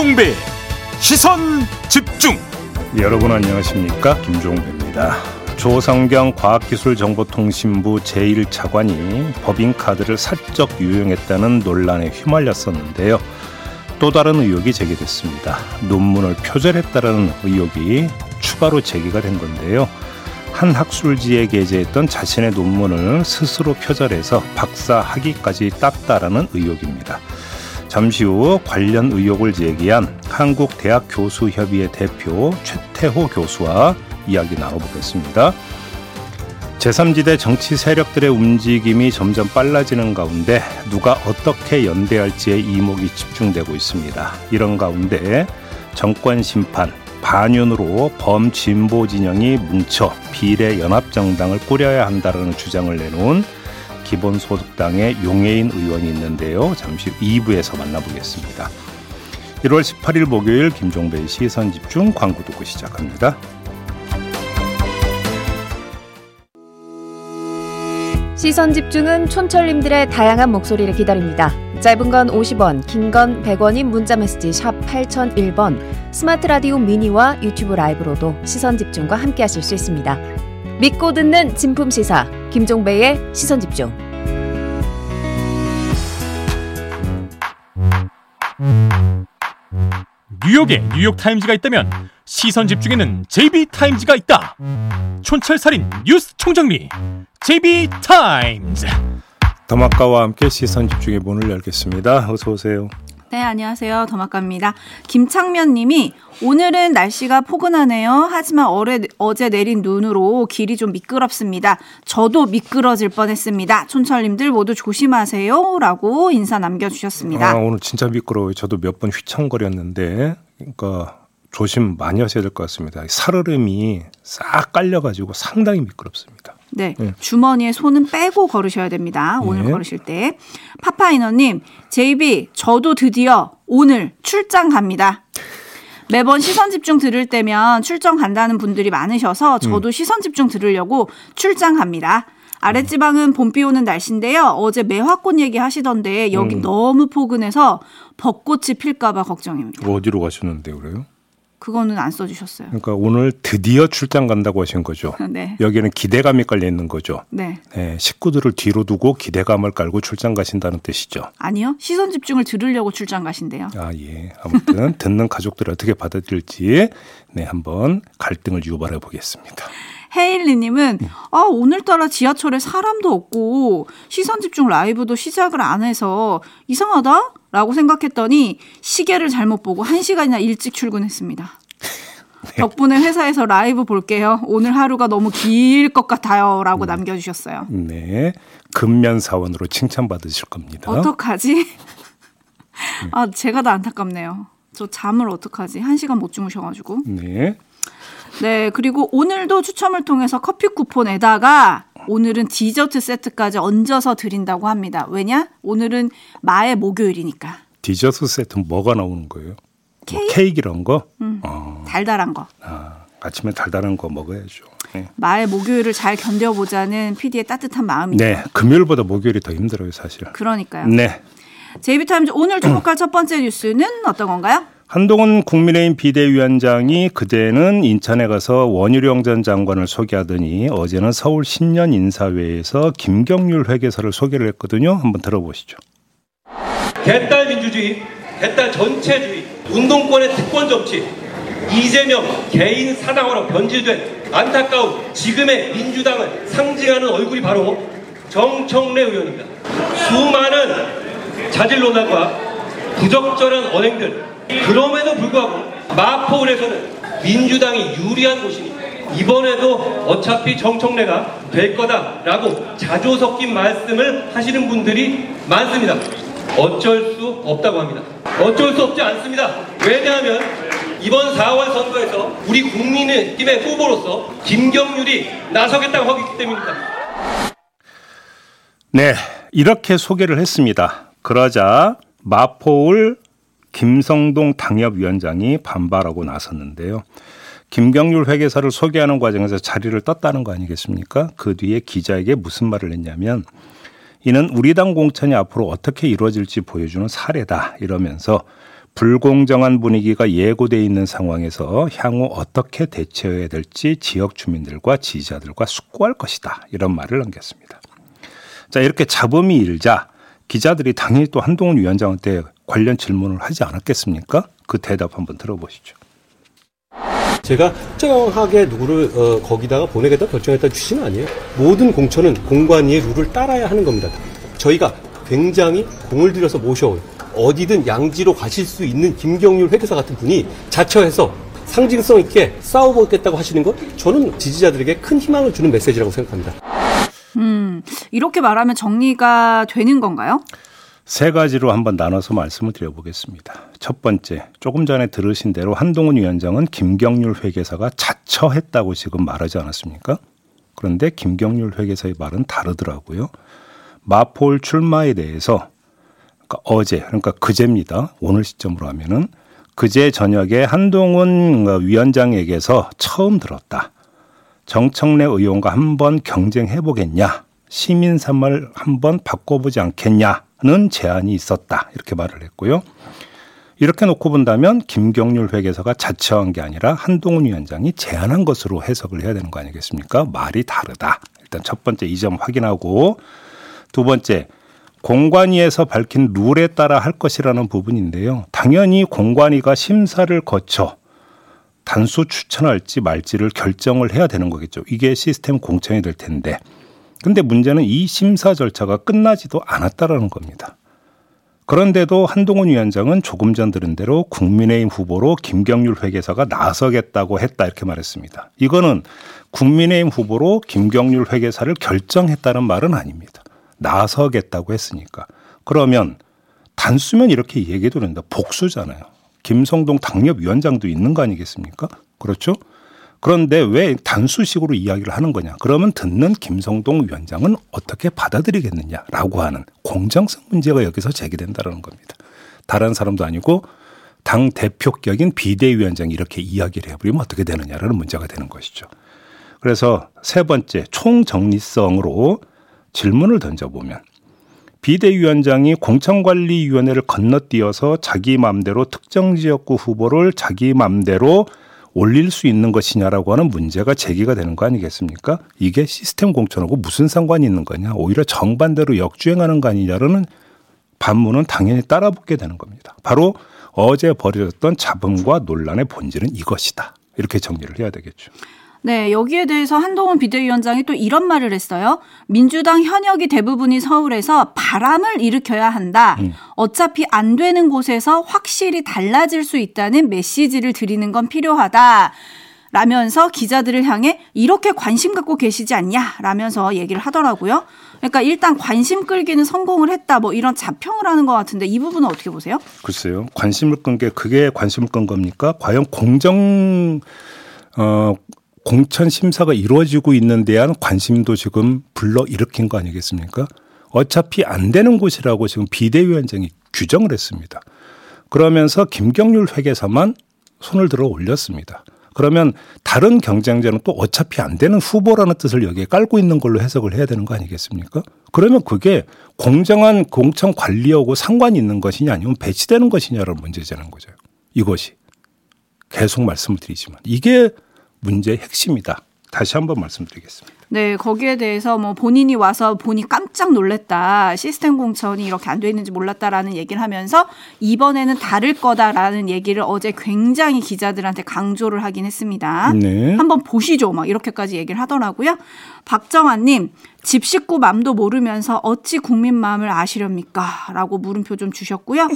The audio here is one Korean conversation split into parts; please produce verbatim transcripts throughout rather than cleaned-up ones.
김종배 시선 집중. 여러분 안녕하십니까? 김종배입니다. 조성경 과학기술정보통신부 제일 차관이 법인카드를 사적 유용했다는 논란에 휘말렸었는데요. 또 다른 의혹이 제기됐습니다. 논문을 표절했다라는 의혹이 추가로 제기가 된 건데요. 한 학술지에 게재했던 자신의 논문을 스스로 표절해서 박사 학위까지 땄다라는 의혹입니다. 잠시 후 관련 의혹을 제기한 한국대학교수협의회 대표 최태호 교수와 이야기 나눠보겠습니다. 제삼지대 정치 세력들의 움직임이 점점 빨라지는 가운데 누가 어떻게 연대할지에 이목이 집중되고 있습니다. 이런 가운데 정권 심판, 반윤으로 범진보 진영이 뭉쳐 비례연합정당을 꾸려야 한다는 주장을 내놓은 기본소득당의 용혜인 의원이 있는데요. 잠시 이 부에서 만나보겠습니다. 일월 십팔일 목요일 김종배의 시선집중 광고 듣고 시작합니다. 시선집중은 촌철님들의 다양한 목소리를 기다립니다. 짧은 건 오십 원, 긴 건 백 원인 문자메시지 샵 팔공공일 번, 스마트 라디오 미니와 유튜브 라이브로도 시선집중과 함께하실 수 있습니다. 믿고 듣는 진품시사, 김종배의 시선집중. 뉴욕에 뉴욕타임즈가 있다면 시선집중에는 제이비 타임즈가 있다. 촌철살인 뉴스 총정리 제이비 타임즈. 더마카와 함께 시선집중의 문을 열겠습니다. 어서 오세요. 네, 안녕하세요. 더마카입니다. 김창면 님이 오늘은 날씨가 포근하네요. 하지만 어레, 어제 내린 눈으로 길이 좀 미끄럽습니다. 저도 미끄러질 뻔했습니다. 촌철님들 모두 조심하세요. 라고 인사 남겨주셨습니다. 아, 오늘 진짜 미끄러워요. 저도 몇 번 휘청거렸는데 그러니까 조심 많이 하셔야 될 것 같습니다. 살얼음이 싹 깔려가지고 상당히 미끄럽습니다. 네, 네. 주머니에 손은 빼고 걸으셔야 됩니다. 오늘 네. 걸으실 때. 파파이너님, 제이비, 저도 드디어 오늘 출장 갑니다. 매번 시선집중 들을 때면 출장 간다는 분들이 많으셔서 저도 음. 시선집중 들으려고 출장 갑니다. 아랫지방은 봄비 오는 날씨인데요. 어제 매화꽃 얘기하시던데 여기 음. 너무 포근해서 벚꽃이 필까 봐 걱정입니다. 어디로 가시는데 그래요? 그거는 안 써주셨어요. 그러니까 오늘 드디어 출장 간다고 하신 거죠. 네. 여기는 기대감이 깔려 있는 거죠. 네. 네. 식구들을 뒤로 두고 기대감을 깔고 출장 가신다는 뜻이죠. 아니요. 시선 집중을 들으려고 출장 가신대요. 아, 예. 아무튼 듣는 가족들이 어떻게 받아들일지 네, 한번 갈등을 유발해 보겠습니다. 헤일리님은 음. 아, 오늘따라 지하철에 사람도 없고 시선 집중 라이브도 시작을 안 해서 이상하다? 라고 생각했더니 시계를 잘못 보고 한 시간이나 일찍 출근했습니다. 네. 덕분에 회사에서 라이브 볼게요. 오늘 하루가 너무 길 것 같아요. 라고 네. 남겨주셨어요. 네. 금면사원으로 칭찬받으실 겁니다. 어떡하지? 네. 아, 제가 다 안타깝네요. 저 잠을 어떡하지? 한 시간 못 주무셔가지고. 네. 네. 그리고 오늘도 추첨을 통해서 커피 쿠폰에다가 오늘은 디저트 세트까지 얹어서 드린다고 합니다. 왜냐? 오늘은 마의 목요일이니까. 디저트 세트 뭐가 나오는 거예요? 케이크? 뭐 케이크란 거? 음, 어. 달달한 거. 아, 아침에 달달한 거 먹어야죠. 네. 마의 목요일을 잘 견뎌보자는 피디의 따뜻한 마음이죠. 네, 금요일보다 목요일이 더 힘들어요, 사실. 그러니까요. 네. 제이비타임즈 오늘 주목할 첫 번째 뉴스는 어떤 건가요? 한동훈 국민의힘 비대위원장이 그제는 인천에 가서 원유룡 전 장관을 소개하더니 어제는 서울 신년 인사회에서 김경률 회계사를 소개를 했거든요. 한번 들어보시죠. 개딸 민주주의, 개딸 전체주의, 운동권의 특권 정치, 이재명 개인 사당으로 변질된 안타까운 지금의 민주당을 상징하는 얼굴이 바로 정청래 의원입니다. 수많은 자질론화과 부적절한 언행들, 그럼에도 불구하고 마포을에서는 민주당이 유리한 곳이니 이번에도 어차피 정청래가 될 거다라고 자조 섞인 말씀을 하시는 분들이 많습니다. 어쩔 수 없다고 합니다. 어쩔 수 없지 않습니다. 왜냐하면 이번 사월 선거에서 우리 국민의힘의 후보로서 김경률이 나서겠다고 하기 때문입니다. 네, 이렇게 소개를 했습니다. 그러자 마포을 김성동 당협위원장이 반발하고 나섰는데요. 김경률 회계사를 소개하는 과정에서 자리를 떴다는 거 아니겠습니까? 그 뒤에 기자에게 무슨 말을 했냐면 이는 우리 당 공천이 앞으로 어떻게 이루어질지 보여주는 사례다 이러면서 불공정한 분위기가 예고되어 있는 상황에서 향후 어떻게 대처해야 될지 지역 주민들과 지지자들과 숙고할 것이다. 이런 말을 남겼습니다. 자, 이렇게 잡음이 일자 기자들이 당연히 또 한동훈 위원장한테 관련 질문을 하지 않았겠습니까? 그 대답 한번 들어보시죠. 제가 특정하게 누구를 어, 거기다가 보내겠다 결정했다는 취지는 아니에요. 모든 공천은 공관위의 룰을 따라야 하는 겁니다. 저희가 굉장히 공을 들여서 모셔온 어디든 양지로 가실 수 있는 김경률 회계사 같은 분이 자처해서 상징성 있게 싸워보겠다고 하시는 것, 저는 지지자들에게 큰 희망을 주는 메시지라고 생각합니다. 음, 이렇게 말하면 정리가 되는 건가요? 세 가지로 한번 나눠서 말씀을 드려보겠습니다. 첫 번째, 조금 전에 들으신 대로 한동훈 위원장은 김경률 회계사가 자처했다고 지금 말하지 않았습니까? 그런데 김경률 회계사의 말은 다르더라고요. 마포을 출마에 대해서 그러니까 어제, 그러니까 그제입니다. 오늘 시점으로 하면은 그제 저녁에 한동훈 위원장에게서 처음 들었다. 정청래 의원과 한번 경쟁해보겠냐? 시민 삶을 한번 바꿔보지 않겠냐? 는 제안이 있었다. 이렇게 말을 했고요. 이렇게 놓고 본다면 김경률 회계사가 자처한 게 아니라 한동훈 위원장이 제안한 것으로 해석을 해야 되는 거 아니겠습니까? 말이 다르다. 일단 첫 번째 이 점 확인하고, 두 번째 공관위에서 밝힌 룰에 따라 할 것이라는 부분인데요. 당연히 공관위가 심사를 거쳐 단수 추천할지 말지를 결정을 해야 되는 거겠죠. 이게 시스템 공천이 될 텐데. 근데 문제는 이 심사 절차가 끝나지도 않았다라는 겁니다. 그런데도 한동훈 위원장은 조금 전 들은 대로 국민의힘 후보로 김경률 회계사가 나서겠다고 했다 이렇게 말했습니다. 이거는 국민의힘 후보로 김경률 회계사를 결정했다는 말은 아닙니다. 나서겠다고 했으니까. 그러면 단수면 이렇게 얘기해도 된다. 복수잖아요. 김성동 당협위원장도 있는 거 아니겠습니까? 그렇죠? 그런데 왜 단수식으로 이야기를 하는 거냐? 그러면 듣는 김성동 위원장은 어떻게 받아들이겠느냐라고 하는 공정성 문제가 여기서 제기된다는 겁니다. 다른 사람도 아니고 당 대표격인 비대위원장이 이렇게 이야기를 해버리면 어떻게 되느냐라는 문제가 되는 것이죠. 그래서 세 번째 총정리성으로 질문을 던져보면 비대위원장이 공천관리위원회를 건너뛰어서 자기 맘대로 특정 지역구 후보를 자기 맘대로 올릴 수 있는 것이냐라고 하는 문제가 제기가 되는 거 아니겠습니까? 이게 시스템 공천하고 무슨 상관이 있는 거냐? 오히려 정반대로 역주행하는 거 아니냐라는 반문은 당연히 따라붙게 되는 겁니다. 바로 어제 벌어졌던 잡음과 논란의 본질은 이것이다. 이렇게 정리를 해야 되겠죠. 네, 여기에 대해서 한동훈 비대위원장이 또 이런 말을 했어요. 민주당 현역이 대부분이 서울에서 바람을 일으켜야 한다. 음. 어차피 안 되는 곳에서 확실히 달라질 수 있다는 메시지를 드리는 건 필요하다. 라면서 기자들을 향해 이렇게 관심 갖고 계시지 않냐? 라면서 얘기를 하더라고요. 그러니까 일단 관심 끌기는 성공을 했다. 뭐 이런 자평을 하는 것 같은데 이 부분은 어떻게 보세요? 글쎄요. 관심을 끈 게 그게 관심을 끈 겁니까? 과연 공정... 어... 공천 심사가 이루어지고 있는 데 대한 관심도 지금 불러일으킨 거 아니겠습니까? 어차피 안 되는 곳이라고 지금 비대위원장이 규정을 했습니다. 그러면서 김경률 회계사만 손을 들어 올렸습니다. 그러면 다른 경쟁자는 또 어차피 안 되는 후보라는 뜻을 여기에 깔고 있는 걸로 해석을 해야 되는 거 아니겠습니까? 그러면 그게 공정한 공천 관리하고 상관이 있는 것이냐 아니면 배치되는 것이냐를 문제제는 거죠. 이것이. 계속 말씀을 드리지만 이게 문제의 핵심이다. 다시 한번 말씀드리겠습니다. 네, 거기에 대해서 뭐 본인이 와서 보니 깜짝 놀랐다. 시스템 공천이 이렇게 안 돼 있는지 몰랐다라는 얘기를 하면서 이번에는 다를 거다라는 얘기를 어제 굉장히 기자들한테 강조를 하긴 했습니다. 네. 한번 보시죠. 막 이렇게까지 얘기를 하더라고요. 박정환님, 집 식구 맘도 모르면서 어찌 국민 마음을 아시렵니까? 라고 물음표 좀 주셨고요.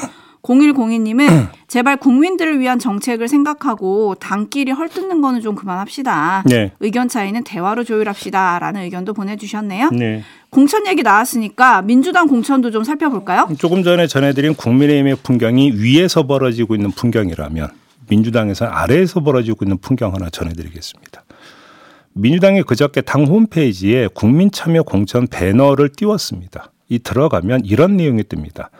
공일공이님은 제발 국민들을 위한 정책을 생각하고 당끼리 헐뜯는 거는 좀 그만합시다. 네. 의견 차이는 대화로 조율합시다. 라는 의견도 보내주셨네요. 네. 공천 얘기 나왔으니까 민주당 공천도 좀 살펴볼까요? 조금 전에 전해드린 국민의힘의 풍경이 위에서 벌어지고 있는 풍경이라면 민주당에서는 아래에서 벌어지고 있는 풍경 하나 전해드리겠습니다. 민주당이 그저께 당 홈페이지에 국민참여 공천 배너를 띄웠습니다. 이 들어가면 이런 내용이 뜹니다.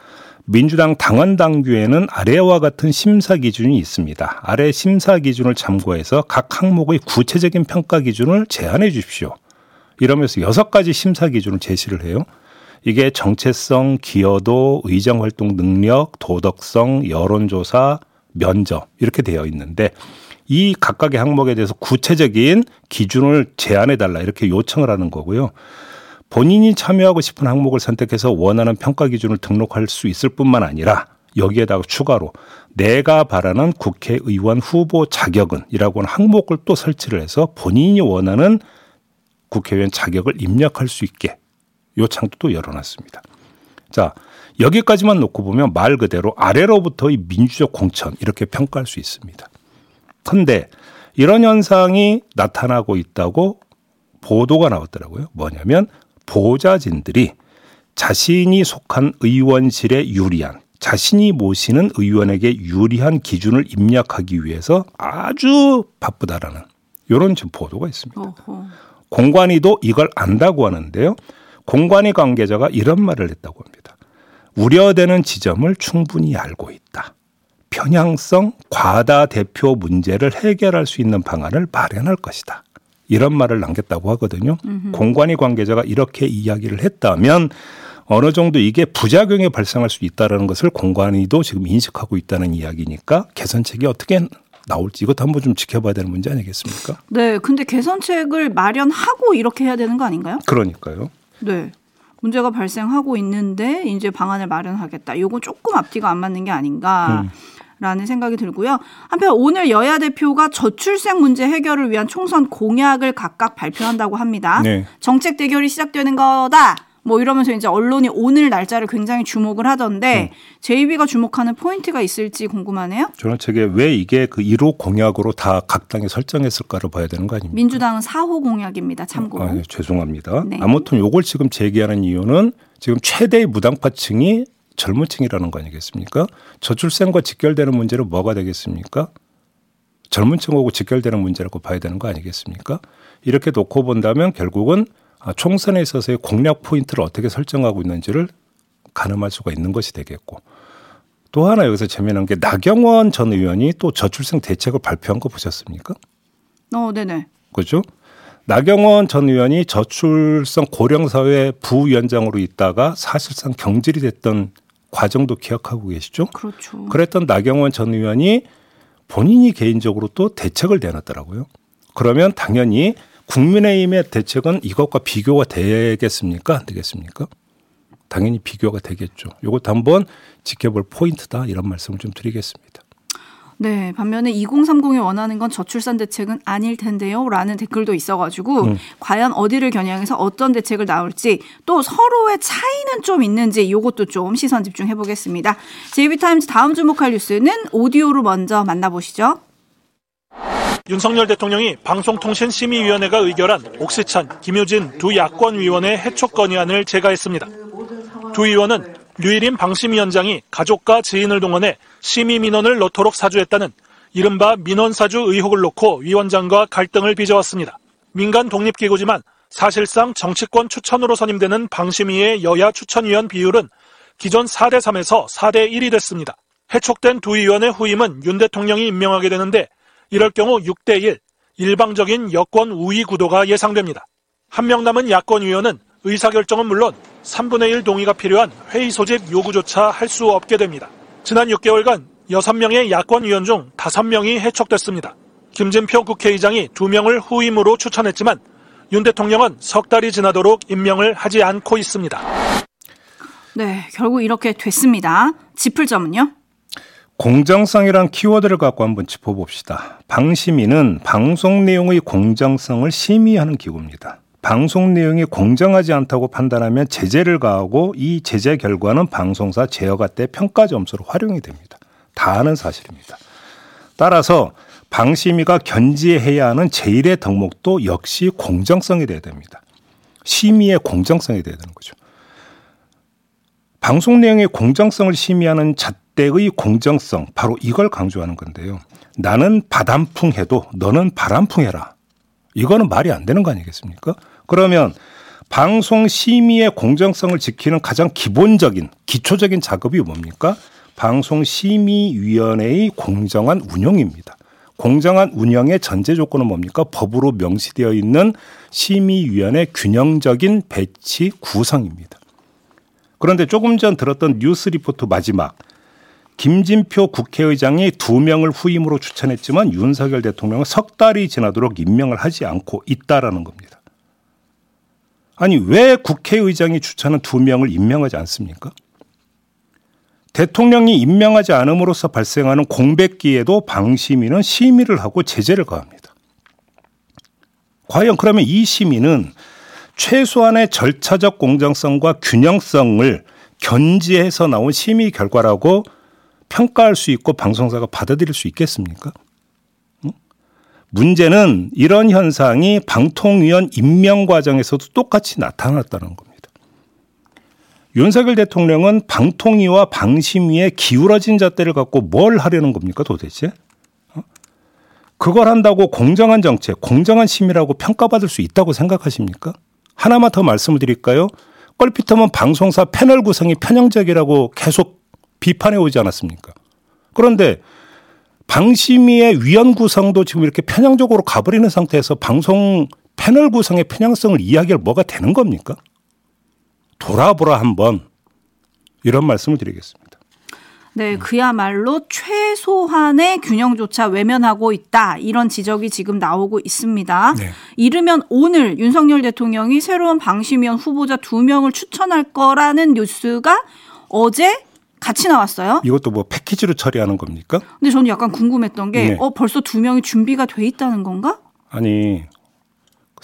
민주당 당원 당규에는 아래와 같은 심사 기준이 있습니다. 아래 심사 기준을 참고해서 각 항목의 구체적인 평가 기준을 제안해 주십시오. 이러면서 여섯 가지 심사 기준을 제시를 해요. 이게 정체성, 기여도, 의정활동 능력, 도덕성, 여론조사, 면접 이렇게 되어 있는데 이 각각의 항목에 대해서 구체적인 기준을 제안해달라 이렇게 요청을 하는 거고요. 본인이 참여하고 싶은 항목을 선택해서 원하는 평가 기준을 등록할 수 있을 뿐만 아니라 여기에다가 추가로 내가 바라는 국회의원 후보 자격은 이라고 하는 항목을 또 설치를 해서 본인이 원하는 국회의원 자격을 입력할 수 있게 요청도 또 열어놨습니다. 자, 여기까지만 놓고 보면 말 그대로 아래로부터의 민주적 공천 이렇게 평가할 수 있습니다. 그런데 이런 현상이 나타나고 있다고 보도가 나왔더라고요. 뭐냐면 보좌진들이 자신이 속한 의원실에 유리한 자신이 모시는 의원에게 유리한 기준을 입력하기 위해서 아주 바쁘다라는 이런 보도가 있습니다. 어허. 공관위도 이걸 안다고 하는데요. 공관위 관계자가 이런 말을 했다고 합니다. 우려되는 지점을 충분히 알고 있다. 편향성 과다 대표 문제를 해결할 수 있는 방안을 마련할 것이다. 이런 말을 남겼다고 하거든요. 음흠. 공관위 관계자가 이렇게 이야기를 했다면 어느 정도 이게 부작용이 발생할 수 있다는 것을 공관위도 지금 인식하고 있다는 이야기니까 개선책이 어떻게 나올지 이것도 한번 좀 지켜봐야 되는 문제 아니겠습니까? 네. 근데 개선책을 마련하고 이렇게 해야 되는 거 아닌가요? 그러니까요. 네. 문제가 발생하고 있는데 이제 방안을 마련하겠다. 이건 조금 앞뒤가 안 맞는 게 아닌가. 음. 라는 생각이 들고요. 한편 오늘 여야 대표가 저출생 문제 해결을 위한 총선 공약을 각각 발표한다고 합니다. 네. 정책 대결이 시작되는 거다. 뭐 이러면서 이제 언론이 오늘 날짜를 굉장히 주목을 하던데 음. 제이비가 주목하는 포인트가 있을지 궁금하네요. 저는 제게 왜 이게 그 일 호 공약으로 다 각 당이 설정했을까를 봐야 되는 거 아닙니까? 민주당은 사 호 공약입니다. 참고로. 아, 네, 죄송합니다. 네. 아무튼 이걸 지금 제기하는 이유는 지금 최대의 무당파층이 젊은 층이라는 거 아니겠습니까? 저출생과 직결되는 문제로 뭐가 되겠습니까? 젊은 층하고 직결되는 문제라고 봐야 되는 거 아니겠습니까? 이렇게 놓고 본다면 결국은 총선에 있어서의 공략 포인트를 어떻게 설정하고 있는지를 가늠할 수가 있는 것이 되겠고 또 하나 여기서 재미난 게 나경원 전 의원이 또 저출생 대책을 발표한 거 보셨습니까? 어, 네네. 그렇죠? 나경원 전 의원이 저출산 고령사회 부위원장으로 있다가 사실상 경질이 됐던 과정도 기억하고 계시죠? 그렇죠. 그랬던 나경원 전 의원이 본인이 개인적으로 또 대책을 내놨더라고요. 그러면 당연히 국민의힘의 대책은 이것과 비교가 되겠습니까? 안 되겠습니까? 당연히 비교가 되겠죠. 이것도 한번 지켜볼 포인트다 이런 말씀을 좀 드리겠습니다. 네, 반면에 이공삼공이 원하는 건 저출산 대책은 아닐 텐데요 라는 댓글도 있어가지고 음. 과연 어디를 겨냥해서 어떤 대책을 나올지 또 서로의 차이는 좀 있는지 이것도 좀 시선 집중해보겠습니다. 제이비타임즈 다음 주목할 뉴스는 오디오로 먼저 만나보시죠. 윤석열 대통령이 방송통신심의위원회가 의결한 옥시찬, 김유진 두 야권위원의 해촉 건의안을 제거했습니다. 두 의원은 유일인 방심위원장이 가족과 지인을 동원해 심의 민원을 넣도록 사주했다는 이른바 민원사주 의혹을 놓고 위원장과 갈등을 빚어왔습니다. 민간 독립기구지만 사실상 정치권 추천으로 선임되는 방심위의 여야 추천위원 비율은 기존 사 대 삼에서 사 대 일이 됐습니다. 해촉된 두 의원의 후임은 윤 대통령이 임명하게 되는데 이럴 경우 육 대 일, 일방적인 여권 우위 구도가 예상됩니다. 한 명 남은 야권위원은 의사결정은 물론 삼분의 일 동의가 필요한 회의 소집 요구조차 할 수 없게 됩니다. 지난 육 개월간 여섯 명의 야권위원 중 다섯 명이 해촉됐습니다. 김진표 국회의장이 두 명을 후임으로 추천했지만 윤 대통령은 석 달이 지나도록 임명을 하지 않고 있습니다. 네, 결국 이렇게 됐습니다. 짚을 점은요? 공정성이란 키워드를 갖고 한번 짚어봅시다. 방심위는 방송 내용의 공정성을 심의하는 기구입니다. 방송 내용이 공정하지 않다고 판단하면 제재를 가하고 이 제재 결과는 방송사 제어가 때 평가 점수로 활용이 됩니다. 다 아는 사실입니다. 따라서 방심위가 견지해야 하는 제일의 덕목도 역시 공정성이 돼야 됩니다. 심의의 공정성이 돼야 되는 거죠. 방송 내용의 공정성을 심의하는 잣대의 공정성, 바로 이걸 강조하는 건데요. 나는 바람풍해도 너는 바람풍해라. 이거는 말이 안 되는 거 아니겠습니까? 그러면 방송 심의의 공정성을 지키는 가장 기본적인 기초적인 작업이 뭡니까? 방송 심의위원회의 공정한 운영입니다. 공정한 운영의 전제 조건은 뭡니까? 법으로 명시되어 있는 심의위원회 균형적인 배치 구성입니다. 그런데 조금 전 들었던 뉴스 리포트 마지막, 김진표 국회의장이 두 명을 후임으로 추천했지만 윤석열 대통령은 석 달이 지나도록 임명을 하지 않고 있다라는 겁니다. 아니 왜 국회의장이 추천한 두 명을 임명하지 않습니까? 대통령이 임명하지 않음으로써 발생하는 공백기에도 방심위는 심의를 하고 제재를 가합니다. 과연 그러면 이 심의는 최소한의 절차적 공정성과 균형성을 견지해서 나온 심의 결과라고 평가할 수 있고 방송사가 받아들일 수 있겠습니까? 문제는 이런 현상이 방통위원 임명 과정에서도 똑같이 나타났다는 겁니다. 윤석열 대통령은 방통위와 방심위에 기울어진 잣대를 갖고 뭘 하려는 겁니까 도대체? 그걸 한다고 공정한 정책, 공정한 심의라고 평가받을 수 있다고 생각하십니까? 하나만 더 말씀을 드릴까요? 껄핏하면 방송사 패널 구성이 편향적이라고 계속 비판해 오지 않았습니까? 그런데 방심위의 위원 구성도 지금 이렇게 편향적으로 가버리는 상태에서 방송 패널 구성의 편향성을 이야기할 뭐가 되는 겁니까? 돌아보라 한번, 이런 말씀을 드리겠습니다. 네, 그야말로 최소한의 균형조차 외면하고 있다, 이런 지적이 지금 나오고 있습니다. 네. 이르면 오늘 윤석열 대통령이 새로운 방심위원 후보자 두 명을 추천할 거라는 뉴스가 어제 같이 나왔어요. 이것도 뭐 패키지로 처리하는 겁니까? 근데 저는 약간 궁금했던 게 네. 어, 벌써 두 명이 준비가 돼 있다는 건가? 아니...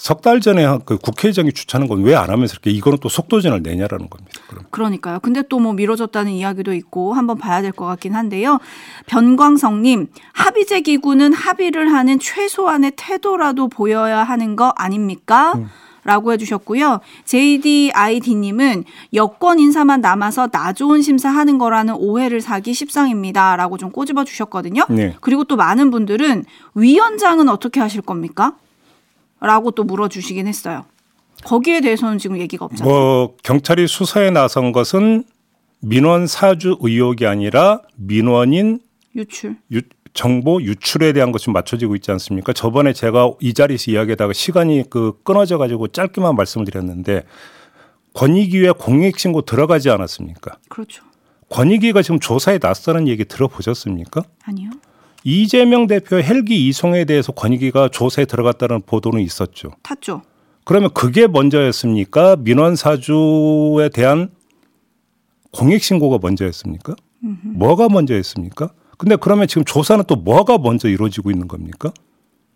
석 달 전에 그 국회의장이 추천한 건 왜 안 하면서 이렇게 이거는 또 속도전을 내냐라는 겁니다. 그럼. 그러니까요. 근데 또 뭐 미뤄졌다는 이야기도 있고 한번 봐야 될 것 같긴 한데요. 변광성님, 합의제 기구는 합의를 하는 최소한의 태도라도 보여야 하는 거 아닙니까? 음. 라고 해주셨고요. 제이디아이디님은 여권 인사만 남아서 나 좋은 심사하는 거라는 오해를 사기 십상입니다. 라고 좀 꼬집어 주셨거든요. 네. 그리고 또 많은 분들은 위원장은 어떻게 하실 겁니까? 라고 또 물어주시긴 했어요. 거기에 대해서는 지금 얘기가 없잖아요. 뭐 경찰이 수사에 나선 것은 민원 사주 의혹이 아니라 민원인 유출, 유, 정보 유출에 대한 것이 맞춰지고 있지 않습니까? 저번에 제가 이 자리에서 이야기하다가 시간이 그 끊어져 가지고 짧게만 말씀을 드렸는데 권익위에 공익신고 들어가지 않았습니까? 그렇죠. 권익위가 지금 조사에 나서는 얘기 들어보셨습니까? 아니요. 이재명 대표의 헬기 이송에 대해서 권익위가 조사에 들어갔다는 보도는 있었죠. 탔죠. 그러면 그게 먼저였습니까? 민원 사주에 대한 공익신고가 먼저였습니까? 음흠. 뭐가 먼저였습니까? 근데 그러면 지금 조사는 또 뭐가 먼저 이루어지고 있는 겁니까?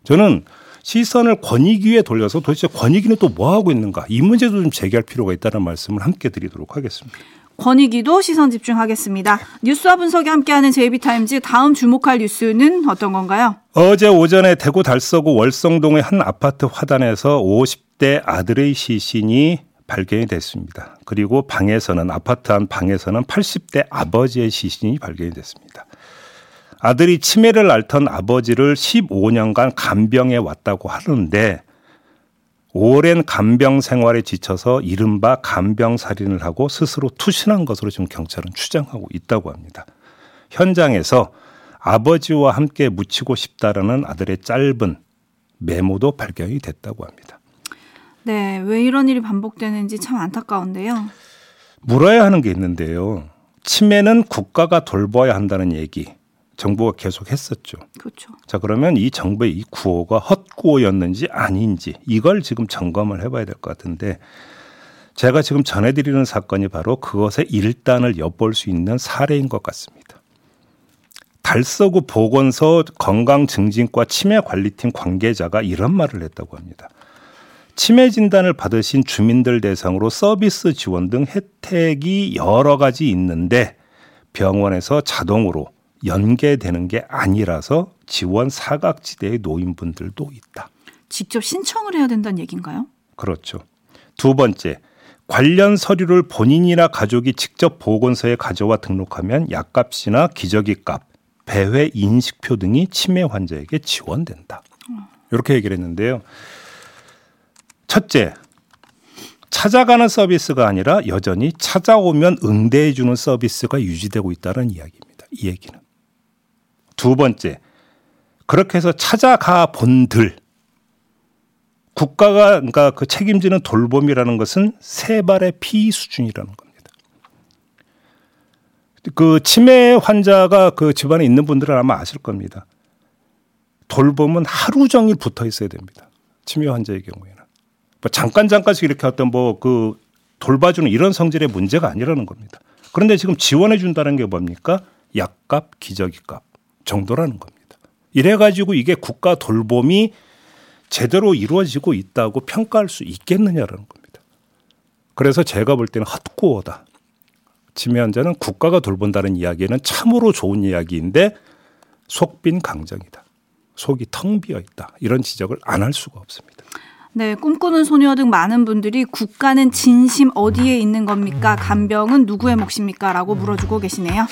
저는 시선을 권익위에 돌려서 도대체 권익위는 또 뭐하고 있는가? 이 문제도 좀 제기할 필요가 있다는 말씀을 함께 드리도록 하겠습니다. 권익위도 시선 집중하겠습니다. 뉴스와 분석이 함께하는 제이비 타임즈, 다음 주목할 뉴스는 어떤 건가요? 어제 오전에 대구 달서구 월성동의 한 아파트 화단에서 오십 대 아들의 시신이 발견이 됐습니다. 그리고 방에서는 아파트 한 방에서는 팔십 대 아버지의 시신이 발견이 됐습니다. 아들이 치매를 앓던 아버지를 십오 년간 간병해 왔다고 하는데 오랜 간병 생활에 지쳐서 이른바 간병 살인을 하고 스스로 투신한 것으로 지금 경찰은 추정하고 있다고 합니다. 현장에서 아버지와 함께 묻히고 싶다라는 아들의 짧은 메모도 발견이 됐다고 합니다. 네, 왜 이런 일이 반복되는지 참 안타까운데요. 물어야 하는 게 있는데요. 치매는 국가가 돌봐야 한다는 얘기 정부가 계속 했었죠. 그렇죠. 자, 그러면 이 정부의 이 구호가 헛구호였는지 아닌지 이걸 지금 점검을 해봐야 될 것 같은데, 제가 지금 전해드리는 사건이 바로 그것의 일단을 엿볼 수 있는 사례인 것 같습니다. 달서구 보건소 건강증진과 치매관리팀 관계자가 이런 말을 했다고 합니다. 치매 진단을 받으신 주민들 대상으로 서비스 지원 등 혜택이 여러 가지 있는데 병원에서 자동으로 연계되는 게 아니라서 지원 사각지대의 노인분들도 있다. 직접 신청을 해야 된다는 얘기인가요? 그렇죠. 두 번째, 관련 서류를 본인이나 가족이 직접 보건소에 가져와 등록하면 약값이나 기저귀값, 배회 인식표 등이 치매 환자에게 지원된다. 이렇게 얘기를 했는데요. 첫째, 찾아가는 서비스가 아니라 여전히 찾아오면 응대해주는 서비스가 유지되고 있다는 이야기입니다. 이 얘기는. 두 번째, 그렇게 해서 찾아가 본들, 국가가 그러니까 그 책임지는 돌봄이라는 것은 세 발의 피의 수준이라는 겁니다. 그 치매 환자가 그 집안에 있는 분들은 아마 아실 겁니다. 돌봄은 하루 종일 붙어 있어야 됩니다. 치매 환자의 경우에는. 뭐 잠깐 잠깐씩 이렇게 어떤 뭐 그 돌봐주는 이런 성질의 문제가 아니라는 겁니다. 그런데 지금 지원해 준다는 게 뭡니까? 약값, 기저귀값 정도라는 겁니다. 이래가지고 이게 국가 돌봄이 제대로 이루어지고 있다고 평가할 수 있겠느냐라는 겁니다. 그래서 제가 볼 때는 헛구호다. 치매 환자는 국가가 돌본다는 이야기는 참으로 좋은 이야기인데 속빈 강정이다. 속이 텅 비어 있다. 이런 지적을 안 할 수가 없습니다. 네, 꿈꾸는 소녀 등 많은 분들이 국가는 진심 어디에 있는 겁니까? 간병은 누구의 몫입니까? 라고 물어주고 계시네요.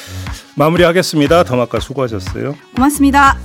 마무리하겠습니다. 더마카 수고하셨어요. 고맙습니다.